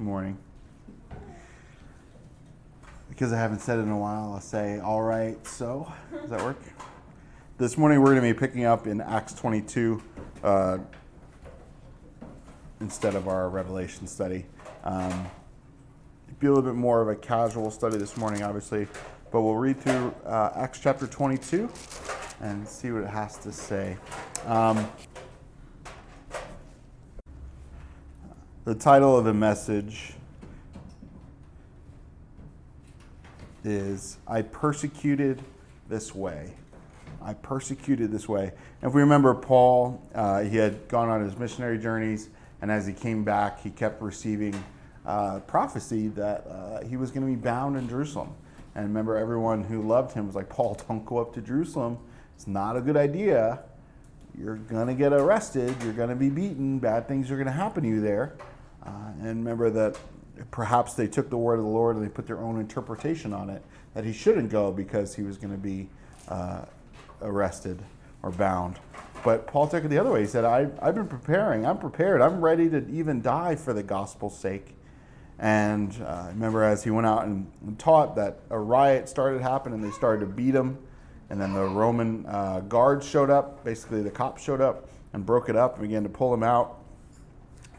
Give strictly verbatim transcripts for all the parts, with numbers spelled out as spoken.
morning. Because I haven't said it in a while, I'll say, all right, so. Does that work? This morning we're going to be picking up in Acts twenty-two uh, instead of our Revelation study. Um, it'll be a little bit more of a casual study this morning, obviously, but we'll read through uh, Acts chapter twenty-two and see what it has to say. Um, the title of the message is, I Persecuted This Way. I persecuted this way. And if we remember Paul, uh, he had gone on his missionary journeys, and as he came back, he kept receiving uh, prophecy that uh, he was going to be bound in Jerusalem. And remember, everyone who loved him was like, Paul, don't go up to Jerusalem. It's not a good idea. You're going to get arrested. You're going to be beaten. Bad things are going to happen to you there. Uh, and remember that perhaps they took the word of the Lord and they put their own interpretation on it, that he shouldn't go because he was going to be uh, arrested or bound. But Paul took it the other way. He said, I, I've been preparing. I'm prepared. I'm ready to even die for the gospel's sake. And uh, remember, as he went out and, and taught, that a riot started happening. They started to beat him. And then the Roman uh, guards showed up. Basically, the cops showed up and broke it up and began to pull him out.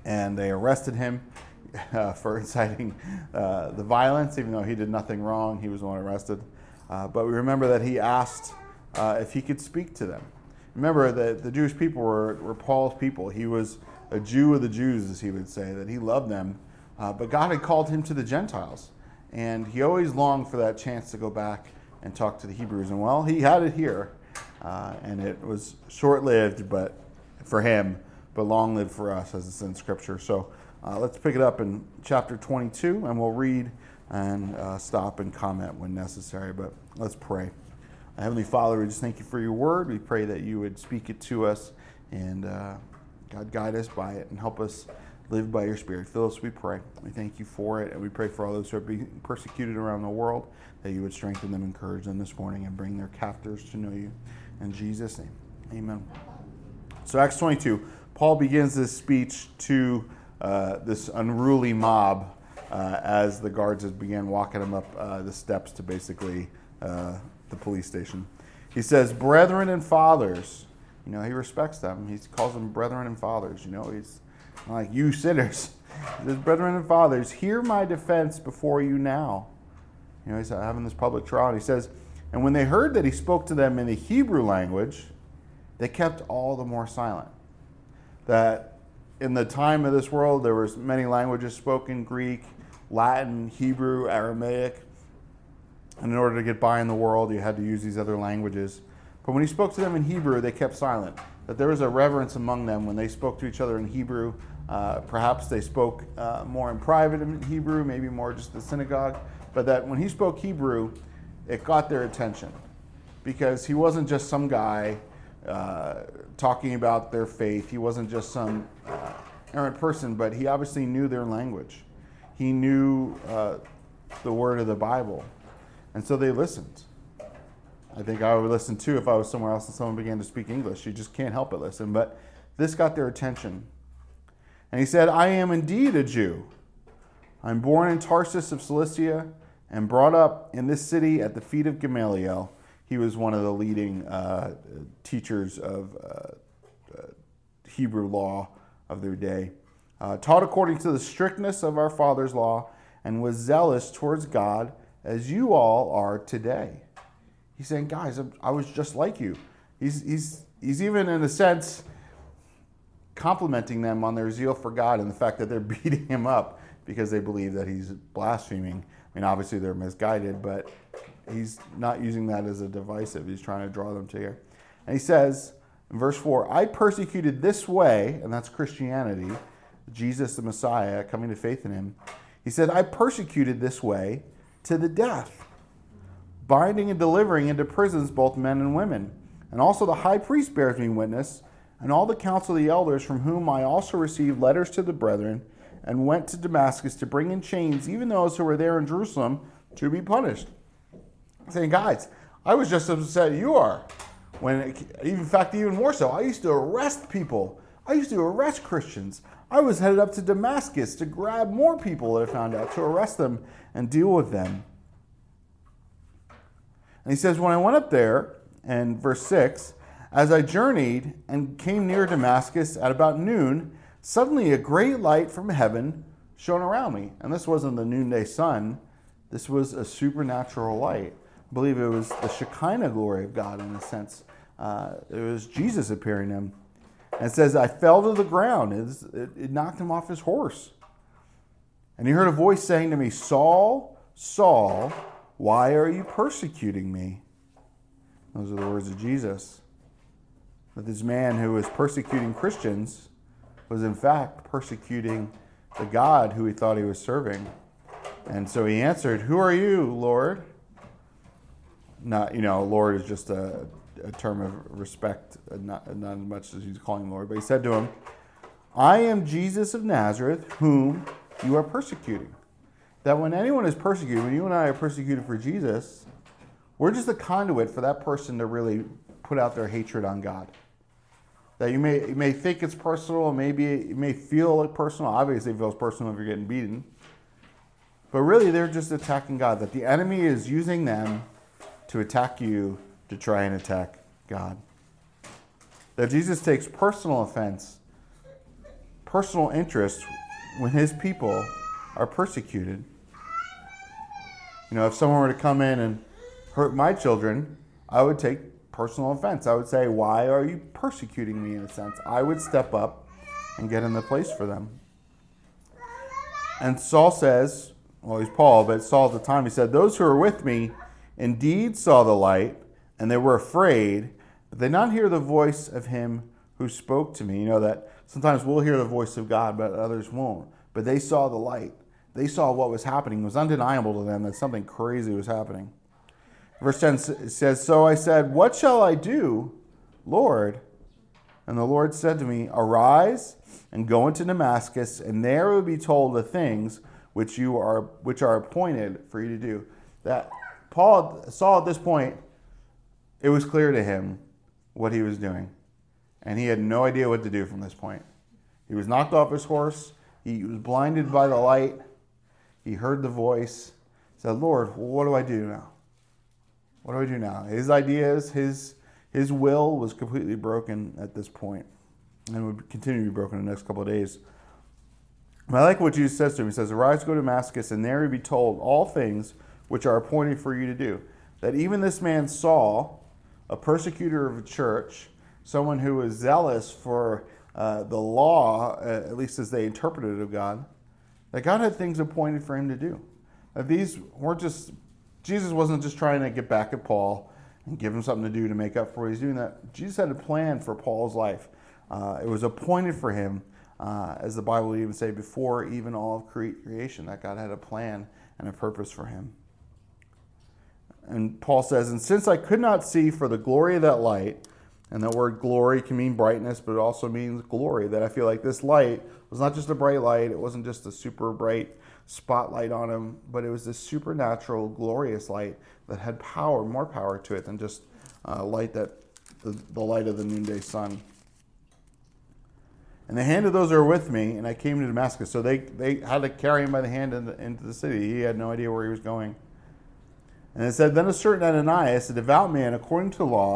And they arrested him uh, for inciting uh, the violence, even though he did nothing wrong. He was the one arrested. Uh, but we remember that he asked uh, if he could speak to them. Remember that the Jewish people were, were Paul's people. He was a Jew of the Jews, as he would say, that he loved them. Uh, but God had called him to the Gentiles. And he always longed for that chance to go back and talk to the Hebrews. And well, he had it here. Uh, and it was short-lived but for him, but long-lived for us, as it's in Scripture. So uh, let's pick it up in chapter twenty-two, and we'll read and uh, stop and comment when necessary. But let's pray. Heavenly Father, we just thank you for your word. We pray that you would speak it to us, and uh, God, guide us by it and help us live by your Spirit. Fill us, we pray. We thank you for it, and we pray for all those who are being persecuted around the world, that you would strengthen them, encourage them this morning, and bring their captors to know you. In Jesus' name, amen. So Acts twenty-two, Paul begins this speech to uh, this unruly mob uh, as the guards began walking him up uh, the steps to basically uh, the police station. He says, brethren and fathers. You know, he respects them. He calls them brethren and fathers. You know, he's like, you sinners. He says, brethren and fathers, hear my defense before you now. You know, he's having this public trial. And he says, and when they heard that he spoke to them in the Hebrew language, they kept all the more silent. That in the time of this world, there was many languages spoken, Greek, Latin, Hebrew, Aramaic. And in order to get by in the world, you had to use these other languages. But when he spoke to them in Hebrew, they kept silent. That there was a reverence among them when they spoke to each other in Hebrew. Uh, perhaps they spoke uh, more in private in Hebrew, maybe more just the synagogue. But that when he spoke Hebrew, it got their attention. Because he wasn't just some guy uh, talking about their faith. He wasn't just some uh, errant person, but he obviously knew their language. He knew uh, the word of the Bible. And so they listened. I think I would listen too if I was somewhere else and someone began to speak English. You just can't help but listen. But this got their attention. And he said, I am indeed a Jew. I'm born in Tarsus of Cilicia and brought up in this city at the feet of Gamaliel. He was one of the leading uh, teachers of uh, uh, Hebrew law of their day. Uh, taught according to the strictness of our father's law and was zealous towards God, as you all are today. He's saying, guys, I'm, I was just like you. He's, he's, he's even, in a sense, complimenting them on their zeal for God and the fact that they're beating him up because they believe that he's blaspheming. I mean, obviously they're misguided, but he's not using that as a divisive. He's trying to draw them to here. And he says, in verse four, I persecuted this way, and that's Christianity, Jesus the Messiah, coming to faith in him. He said, I persecuted this way, to the death, binding and delivering into prisons both men and women. And also the high priest bears me witness, and all the council of the elders, from whom I also received letters to the brethren, and went to Damascus to bring in chains, even those who were there in Jerusalem, to be punished. Saying, guys, I was just as upset you are. When, it, in fact, even more so, I used to arrest people. I I used to arrest Christians. I was headed up to Damascus to grab more people that I found out, to arrest them and deal with them. And he says, when I went up there, and verse six, as I journeyed and came near Damascus at about noon, suddenly a great light from heaven shone around me. And this wasn't the noonday sun. This was a supernatural light. I believe it was the Shekinah glory of God in a sense. Uh, it was Jesus appearing to him. And it says, I fell to the ground. It, it, it knocked him off his horse. And he heard a voice saying to me, Saul, Saul, why are you persecuting me? Those are the words of Jesus. That this man who was persecuting Christians was in fact persecuting the God who he thought he was serving. And so he answered, who are you, Lord? Not, you know, Lord is just a, a term of respect, not, not as much as he's calling Lord. But he said to him, I am Jesus of Nazareth, whom you are persecuting. That when anyone is persecuted, when you and I are persecuted for Jesus, we're just the conduit for that person to really put out their hatred on God. That you may you may think it's personal, maybe it may feel like personal. Obviously, it feels personal if you're getting beaten. But really, they're just attacking God. That the enemy is using them to attack you, to try and attack God. That Jesus takes personal offense, personal interest when his people are persecuted. You know, if someone were to come in and hurt my children, I would take personal offense. I would say, why are you persecuting me in a sense? I would step up and get in the place for them. And Saul says, well, he's Paul, but Saul at the time, he said, those who are with me indeed saw the light, and they were afraid, but they did not hear the voice of him who spoke to me. You know that sometimes we'll hear the voice of God, but others won't. But they saw the light. They saw what was happening. It was undeniable to them that something crazy was happening. Verse ten says, so I said, what shall I do, Lord? And the Lord said to me, arise and go into Damascus, and there will be told the things which you are which are appointed for you to do. That Paul saw at this point, it was clear to him what he was doing. And he had no idea what to do from this point. He was knocked off his horse. He was blinded by the light. He heard the voice. He said, Lord, what do I do now? What do I do now? His ideas, his his will was completely broken at this point, and would continue to be broken in the next couple of days. But I like what Jesus says to him. He says, arise, go to Damascus, and there you be told all things which are appointed for you to do. That even this man Saul, a persecutor of a church, someone who was zealous for Uh, the law, uh, at least as they interpreted it of God, that God had things appointed for him to do. That these weren't just, Jesus wasn't just trying to get back at Paul and give him something to do to make up for what he's doing. That Jesus had a plan for Paul's life. Uh, it was appointed for him, uh, as the Bible would even say, before even all of creation, that God had a plan and a purpose for him. And Paul says, and since I could not see for the glory of that light, and that word glory can mean brightness, but it also means glory. That I feel like this light was not just a bright light. It wasn't just a super bright spotlight on him, but it was this supernatural, glorious light that had power, more power to it than just uh, light that the, the light of the noonday sun. And the hand of those who were with me, and I came to Damascus. So they, they had to carry him by the hand in the, into the city. He had no idea where he was going. And it said, then a certain Ananias, a devout man, according to the law,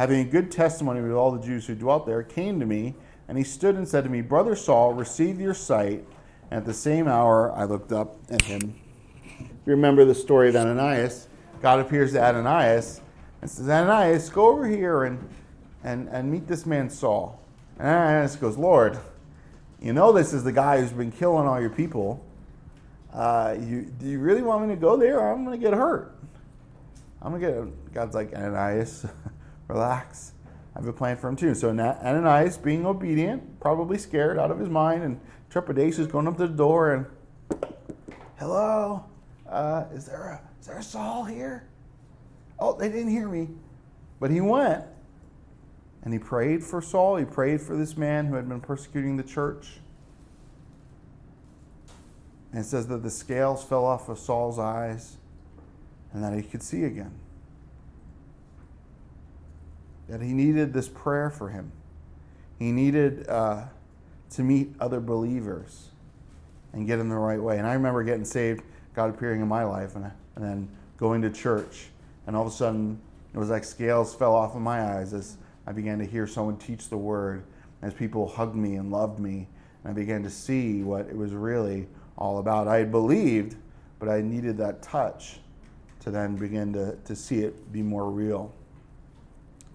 having a good testimony with all the Jews who dwelt there, came to me, and he stood and said to me, Brother Saul, receive your sight. And at the same hour I looked up at him. If you remember the story of Ananias, God appears to Ananias and says, Ananias, go over here and, and, and meet this man Saul. And Ananias goes, Lord, you know this is the guy who's been killing all your people. Uh, you, do you really want me to go there? I'm going to get hurt. I'm going to get... God's like, Ananias... relax. I have a plan for him too. So Ananias, being obedient, probably scared out of his mind and trepidatious, going up to the door and, hello, uh, is there a, is there a Saul here? Oh, they didn't hear me. But he went and he prayed for Saul. He prayed for this man who had been persecuting the church. And it says that the scales fell off of Saul's eyes and that he could see again. That he needed this prayer for him. He needed uh, to meet other believers and get in the right way. And I remember getting saved, God appearing in my life, and, and then going to church. And all of a sudden, it was like scales fell off of my eyes as I began to hear someone teach the word, as people hugged me and loved me. And I began to see what it was really all about. I had believed, but I needed that touch to then begin to, to see it be more real.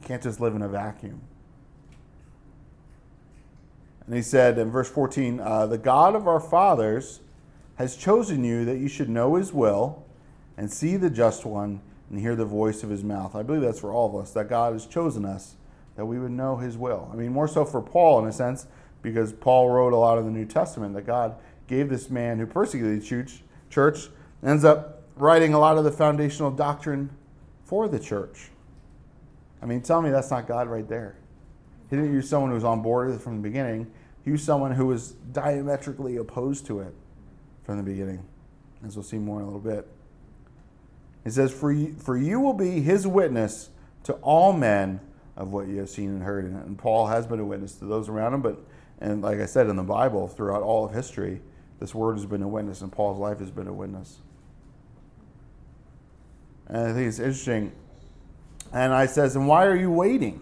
You can't just live in a vacuum. And he said in verse fourteen, uh, the God of our fathers has chosen you that you should know his will and see the just one and hear the voice of his mouth. I believe that's for all of us, that God has chosen us, that we would know his will. I mean, more so for Paul in a sense, because Paul wrote a lot of the New Testament, that God gave this man who persecuted the church, church ends up writing a lot of the foundational doctrine for the church. I mean, tell me that's not God right there. He didn't use someone who was on board with it from the beginning. He used someone who was diametrically opposed to it from the beginning, as we'll see more in a little bit. It says, for you, for you will be his witness to all men of what you have seen and heard. And Paul has been a witness to those around him, but, and like I said, in the Bible, throughout all of history, this word has been a witness, and Paul's life has been a witness. And I think it's interesting. And I says, and why are you waiting?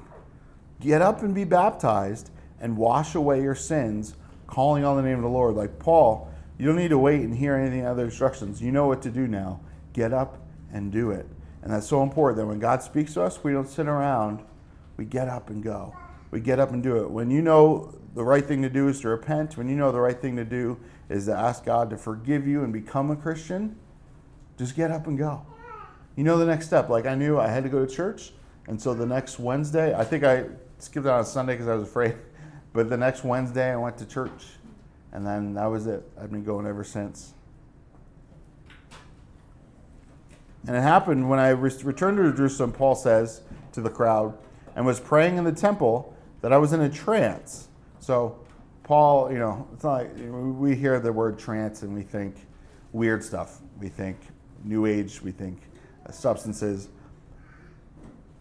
Get up and be baptized and wash away your sins, calling on the name of the Lord. Like Paul, you don't need to wait and hear anything other instructions. You know what to do now. Get up and do it. And that's so important that when God speaks to us, we don't sit around. We get up and go. We get up and do it. When you know the right thing to do is to repent, when you know the right thing to do is to ask God to forgive you and become a Christian, just get up and go. You know the next step. Like I knew I had to go to church, and so the next Wednesday, I think I skipped out on Sunday because I was afraid, but the next Wednesday I went to church, and then that was it. I've been going ever since. And it happened when I re- returned to Jerusalem, Paul says to the crowd, and was praying in the temple, that I was in a trance. So Paul, you know, it's not like we hear the word trance and we think weird stuff. We think New Age, we think substances.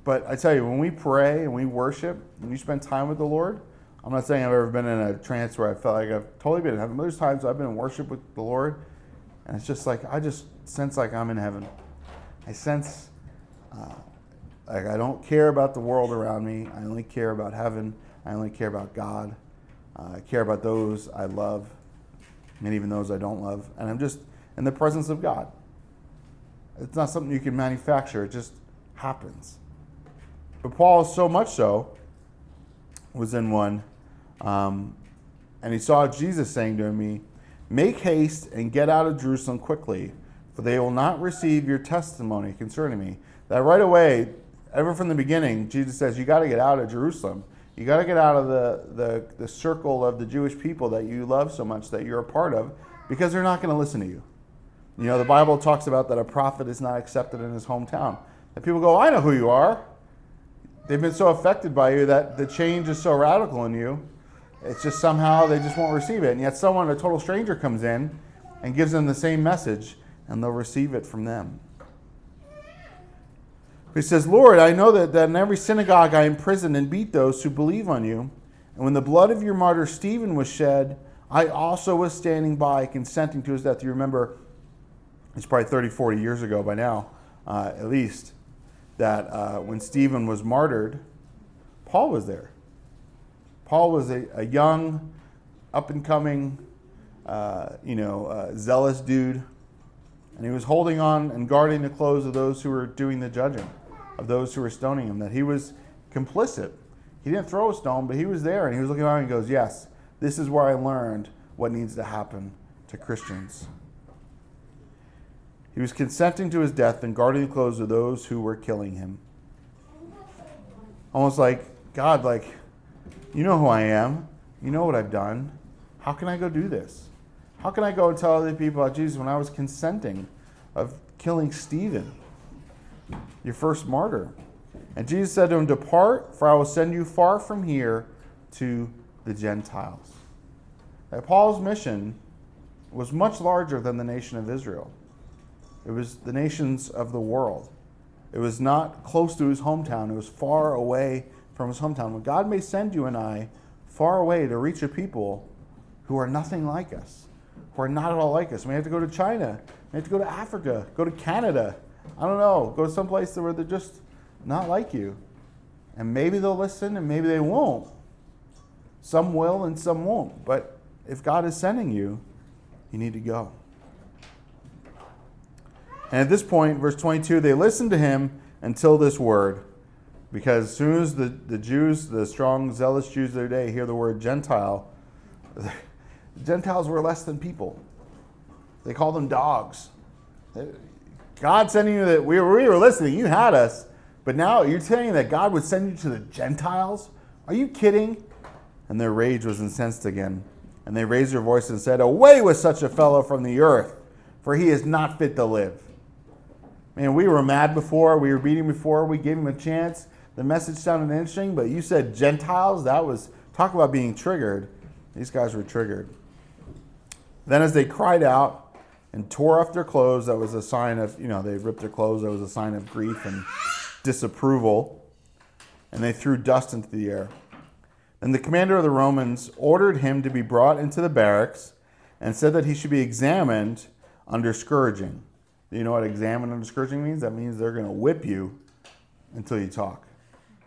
But I tell you, when we pray and we worship and we spend time with the Lord, I'm not saying I've ever been in a trance where I felt like I've totally been in heaven. There's times I've been in worship with the Lord, and it's just like I just sense like I'm in heaven. I sense uh, like I don't care about the world around me. I only care about heaven. I only care about God. Uh, I care about those I love, and even those I don't love. And I'm just in the presence of God. It's not something you can manufacture. It just happens. But Paul, so much so, was in one. Um, and he saw Jesus saying to him, make haste and get out of Jerusalem quickly, for they will not receive your testimony concerning me. That right away, ever from the beginning, Jesus says, you got to get out of Jerusalem. You got to get out of the, the, the circle of the Jewish people that you love so much, that you're a part of, because they're not going to listen to you. You know, the Bible talks about that a prophet is not accepted in his hometown. And people go, I know who you are. They've been so affected by you that the change is so radical in you. It's just somehow they just won't receive it. And yet someone, a total stranger, comes in and gives them the same message, and they'll receive it from them. He says, Lord, I know that, that in every synagogue I imprisoned and beat those who believe on you. And when the blood of your martyr Stephen was shed, I also was standing by, consenting to his death. You remember, it's probably thirty, forty years ago by now, uh, at least, that uh, when Stephen was martyred, Paul was there. Paul was a, a young, up-and-coming, uh, you know, uh, zealous dude. And he was holding on and guarding the clothes of those who were doing the judging, of those who were stoning him, that he was complicit. He didn't throw a stone, but he was there, and he was looking around and he goes, yes, this is where I learned what needs to happen to Christians. He was consenting to his death and guarding the clothes of those who were killing him. Almost like, God, like, you know who I am. You know what I've done. How can I go do this? How can I go and tell other people about Jesus when I was consenting of killing Stephen, your first martyr? And Jesus said to him, depart, for I will send you far from here to the Gentiles. Now, Paul's mission was much larger than the nation of Israel. It was the nations of the world. It was not close to his hometown. It was far away from his hometown. Well, God may send you and I far away to reach a people who are nothing like us, who are not at all like us. We have to go to China. We have to go to Africa. Go to Canada. I don't know. Go someplace where they're just not like you. And maybe they'll listen and maybe they won't. Some will and some won't. But if God is sending you, you need to go. And at this point, verse twenty-two, they listened to him until this word. Because as soon as the, the Jews, the strong, zealous Jews of their day, hear the word Gentile, the Gentiles were less than people. They called them dogs. God sending you that we were, we were listening. You had us. But now you're saying that God would send you to the Gentiles? Are you kidding? And their rage was incensed again. And they raised their voice and said, "Away with such a fellow from the earth, for he is not fit to live." Man, we were mad before. We were beating before. We gave him a chance. The message sounded interesting, but you said Gentiles? That was, talk about being triggered. These guys were triggered. Then as they cried out and tore off their clothes, that was a sign of, you know, they ripped their clothes. That was a sign of grief and disapproval. And they threw dust into the air. And the commander of the Romans ordered him to be brought into the barracks and said that he should be examined under scourging. Do you know what examine under scourging means? That means they're going to whip you until you talk.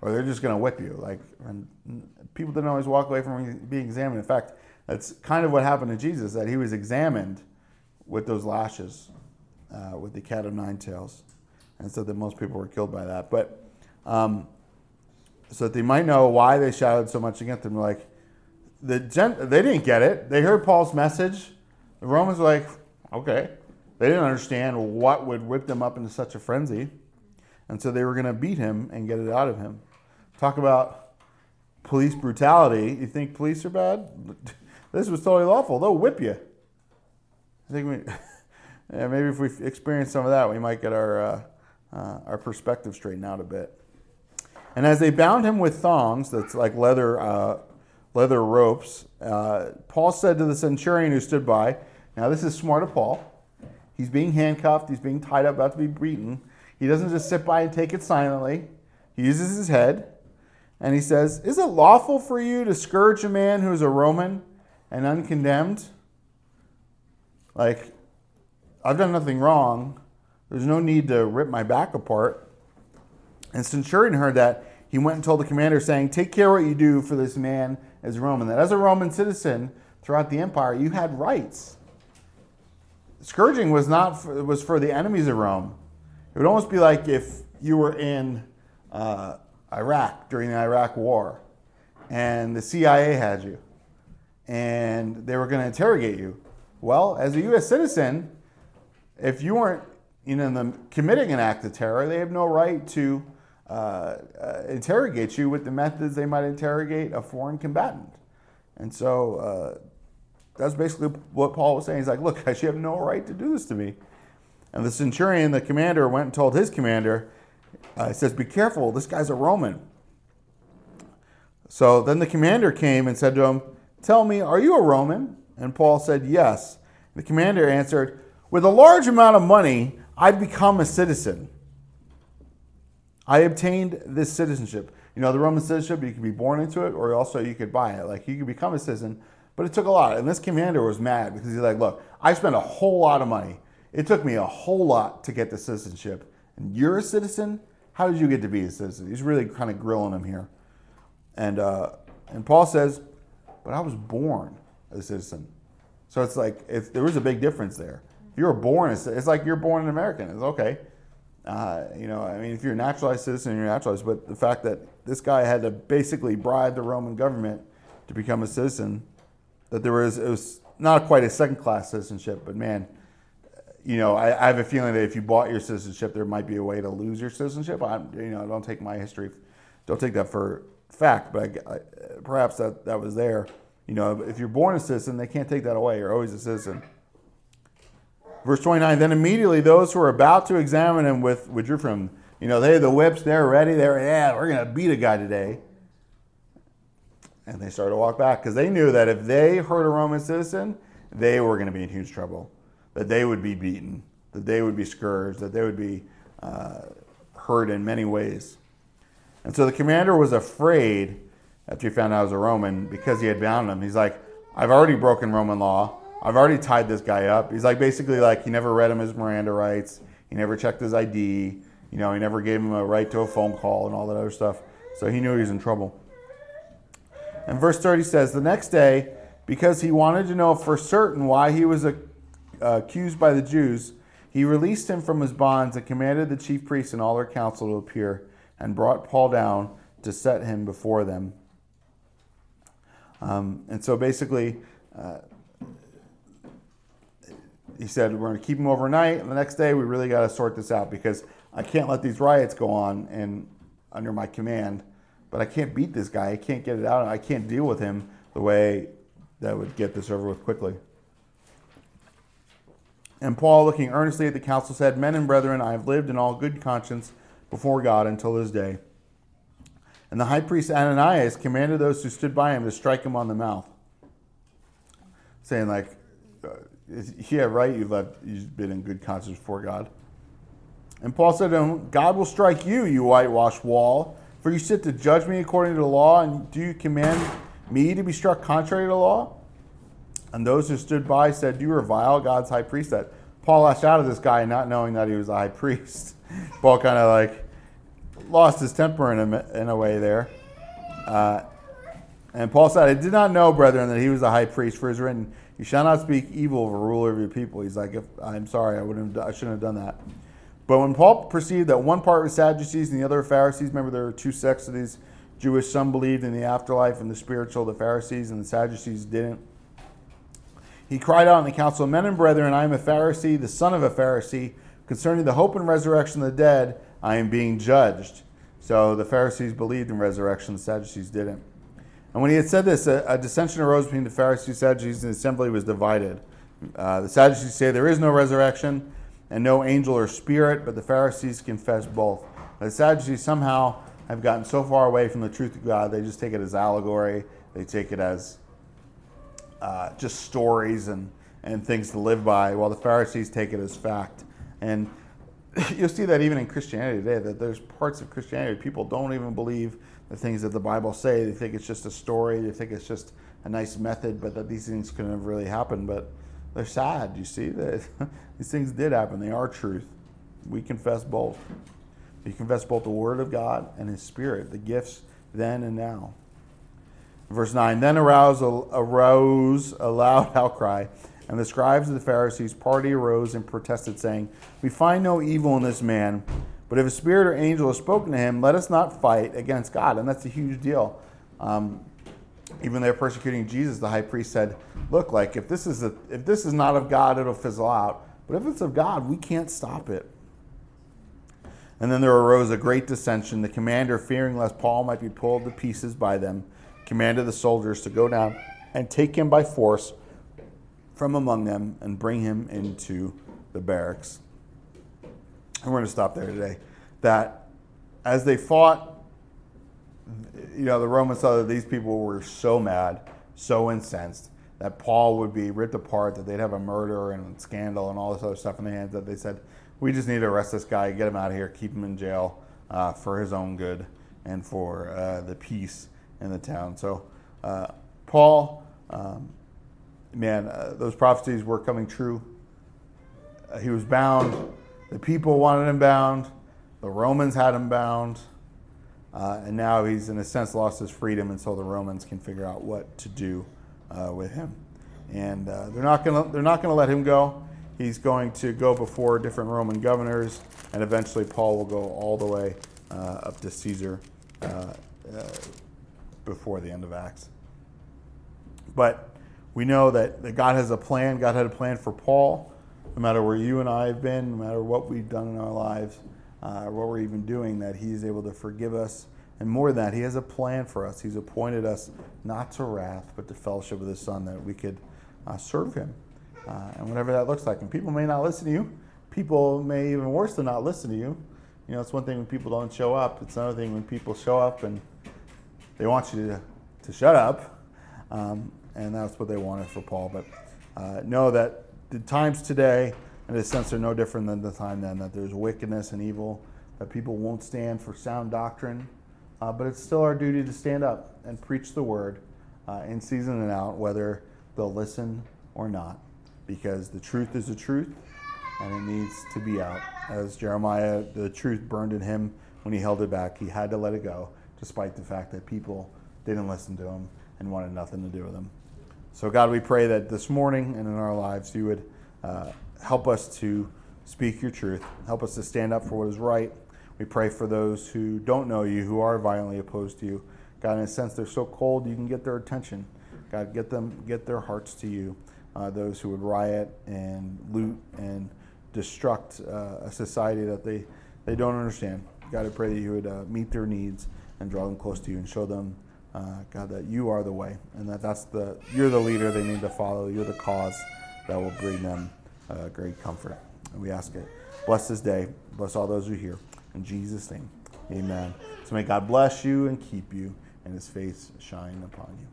Or they're just going to whip you. Like, and people didn't always walk away from being examined. In fact, that's kind of what happened to Jesus, that he was examined with those lashes, uh, with the cat of nine tails. And so that most people were killed by that. But... Um, so that they might know why they shouted so much against them. Like, the gent- they didn't get it. They heard Paul's message. The Romans were like, okay. They didn't understand what would whip them up into such a frenzy. And so they were going to beat him and get it out of him. Talk about police brutality. You think police are bad? This was totally lawful. They'll whip you. I think we, yeah, maybe if we experience some of that, we might get our, uh, uh, our perspective straightened out a bit. And as they bound him with thongs, that's like leather uh, leather ropes, uh, Paul said to the centurion who stood by, now this is smart of Paul. He's being handcuffed. He's being tied up, about to be beaten. He doesn't just sit by and take it silently. He uses his head. And he says, "Is it lawful for you to scourge a man who is a Roman and uncondemned?" Like, I've done nothing wrong. There's no need to rip my back apart. And centurion heard that. He went and told the commander, saying, "Take care what you do, for this man is Roman." That as a Roman citizen throughout the empire, you had rights. Scourging was not for, was for the enemies of Rome. It would almost be like if you were in uh, Iraq during the Iraq War, and the C I A had you, and they were going to interrogate you. Well, as a U S citizen, if you weren't, you know, in the, committing an act of terror, they have no right to Uh, uh, interrogate you with the methods they might interrogate a foreign combatant. And so uh, that's basically what Paul was saying. He's like, look, I should have no right to do this to me. And the centurion, the commander, went and told his commander, uh, he says, be careful, this guy's a Roman. So then the commander came and said to him, "Tell me, are you a Roman?" And Paul said, "Yes." The commander answered, "With a large amount of money, I've become a citizen. I obtained this citizenship." You know, the Roman citizenship, you could be born into it, or also you could buy it. Like, you could become a citizen, but it took a lot. And this commander was mad because he's like, look, I spent a whole lot of money. It took me a whole lot to get the citizenship. And you're a citizen? How did you get to be a citizen? He's really kind of grilling him here. And uh, and Paul says, but I was born a citizen. So it's like, if there was a big difference there. If you were born, it's like you're born an American. It's okay. Uh, you know, I mean, if you're a naturalized citizen, you're naturalized. But the fact that this guy had to basically bribe the Roman government to become a citizen, that there was, it was not quite a second-class citizenship. But man, you know, I, I have a feeling that if you bought your citizenship, there might be a way to lose your citizenship. I, you know, don't take my history, don't take that for fact. But I, I, perhaps that, that was there. You know, if you're born a citizen, they can't take that away. You're always a citizen. Verse twenty-nine, then immediately those who were about to examine him with withdrew from him. You know, they had the whips, they're ready, they're, yeah, we're going to beat a guy today. And they started to walk back because they knew that if they hurt a Roman citizen, they were going to be in huge trouble, that they would be beaten, that they would be scourged, that they would be uh, hurt in many ways. And so the commander was afraid after he found out I was a Roman, because he had bound him. He's like, I've already broken Roman law. I've already tied this guy up. He's like, basically like, he never read him his Miranda rights. He never checked his I D. You know, he never gave him a right to a phone call and all that other stuff. So he knew he was in trouble. And verse thirty says, the next day, because he wanted to know for certain why he was accused by the Jews, he released him from his bonds and commanded the chief priests and all their council to appear, and brought Paul down to set him before them. Um, and so basically, uh, he said, we're going to keep him overnight. And the next day, we really got to sort this out, because I can't let these riots go on and under my command. But I can't beat this guy. I can't get it out. I can't deal with him the way that would get this over with quickly. And Paul, looking earnestly at the council, said, men and brethren, I have lived in all good conscience before God until this day. And the high priest Ananias commanded those who stood by him to strike him on the mouth, saying, like, yeah, right, you've, left, you've been in good conscience before God. And Paul said to him, God will strike you, you whitewashed wall, for you sit to judge me according to the law, and do you command me to be struck contrary to the law? And those who stood by said, do you revile God's high priest? That Paul lashed out at this guy, not knowing that he was a high priest. Paul kind of like lost his temper in a, in a way there. Uh, and Paul said, I did not know, brethren, that he was a high priest, for it is written, you shall not speak evil of a ruler of your people. He's like, if, I'm sorry, I wouldn't, I shouldn't have done that. But when Paul perceived that one part was Sadducees and the other Pharisees, remember there were two sects of these Jewish, some believed in the afterlife and the spiritual, the Pharisees, and the Sadducees didn't. He cried out in the council, men and brethren, I am a Pharisee, the son of a Pharisee. Concerning the hope and resurrection of the dead, I am being judged. So the Pharisees believed in resurrection, the Sadducees didn't. And when he had said this, a, a dissension arose between the Pharisees and Sadducees, and the assembly was divided. Uh, the Sadducees say there is no resurrection and no angel or spirit, but the Pharisees confess both. The Sadducees somehow have gotten so far away from the truth of God, they just take it as allegory. They take it as uh, just stories and, and things to live by, while the Pharisees take it as fact. And you'll see that even in Christianity today, that there's parts of Christianity people don't even believe the things that the Bible say. They think it's just a story. They think it's just a nice method, but that these things couldn't have really happened. But they're sad, you see, that these things did happen. They are truth. We confess both. We confess both the Word of God and His Spirit, the gifts then and now. Verse nine, then arose a, arose a loud outcry, and the scribes of the Pharisees' party arose and protested, saying, we find no evil in this man, but if a spirit or angel has spoken to him, let us not fight against God. And that's a huge deal. Um, even they're persecuting Jesus. The high priest said, look, like if this is a, if this is not of God, it'll fizzle out. But if it's of God, we can't stop it. And then there arose a great dissension. The commander, fearing lest Paul might be pulled to pieces by them, commanded the soldiers to go down and take him by force from among them and bring him into the barracks. And we're going to stop there today. That as they fought, you know, the Romans saw that these people were so mad, so incensed, that Paul would be ripped apart, that they'd have a murder and scandal and all this other stuff in their hands, that they said, we just need to arrest this guy, get him out of here, keep him in jail uh, for his own good and for uh, the peace in the town. So uh, Paul, um, man, uh, those prophecies were coming true. Uh, he was bound. The people wanted him bound. The Romans had him bound. Uh, and now he's, in a sense, lost his freedom, and so the Romans can figure out what to do uh, with him. And uh, they're not going to they're not going to let him go. He's going to go before different Roman governors, and eventually Paul will go all the way uh, up to Caesar uh, uh, before the end of Acts. But we know that, that God has a plan. God had a plan for Paul. No matter where you and I have been, no matter what we've done in our lives, Uh, what we're even doing, that He is able to forgive us. And more than that, He has a plan for us. He's appointed us not to wrath, but to fellowship with His Son, that we could uh, serve Him. Uh, and whatever that looks like. And people may not listen to you. People may, even worse than not, listen to you. You know, it's one thing when people don't show up. It's another thing when people show up and they want you to, to shut up. Um, and that's what they wanted for Paul. But uh, know that the times today, in a sense, they're no different than the time then, that there's wickedness and evil, that people won't stand for sound doctrine, uh, but it's still our duty to stand up and preach the word uh, in season and out, whether they'll listen or not, because the truth is the truth, and it needs to be out. As Jeremiah, the truth burned in him when he held it back. He had to let it go, despite the fact that people didn't listen to him and wanted nothing to do with him. So God, we pray that this morning and in our lives, you would uh, help us to speak your truth. Help us to stand up for what is right. We pray for those who don't know you, who are violently opposed to you. God, in a sense, they're so cold, you can get their attention. God, get them, get their hearts to you. Uh, those who would riot and loot and destruct uh, a society that they, they don't understand. God, I pray that you would uh, meet their needs and draw them close to you and show them, uh, God, that you are the way and that that's the you're the leader they need to follow. You're the cause that will bring them uh, great comfort. And we ask it. Bless this day. Bless all those who hear. In Jesus' name, amen. So may God bless you and keep you and his face shine upon you.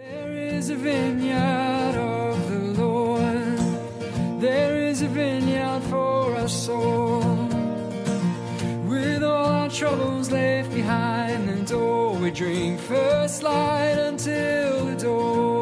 There is a vineyard of the Lord. There is a vineyard for our soul. With all our troubles left behind the door, we drink first light until the dawn.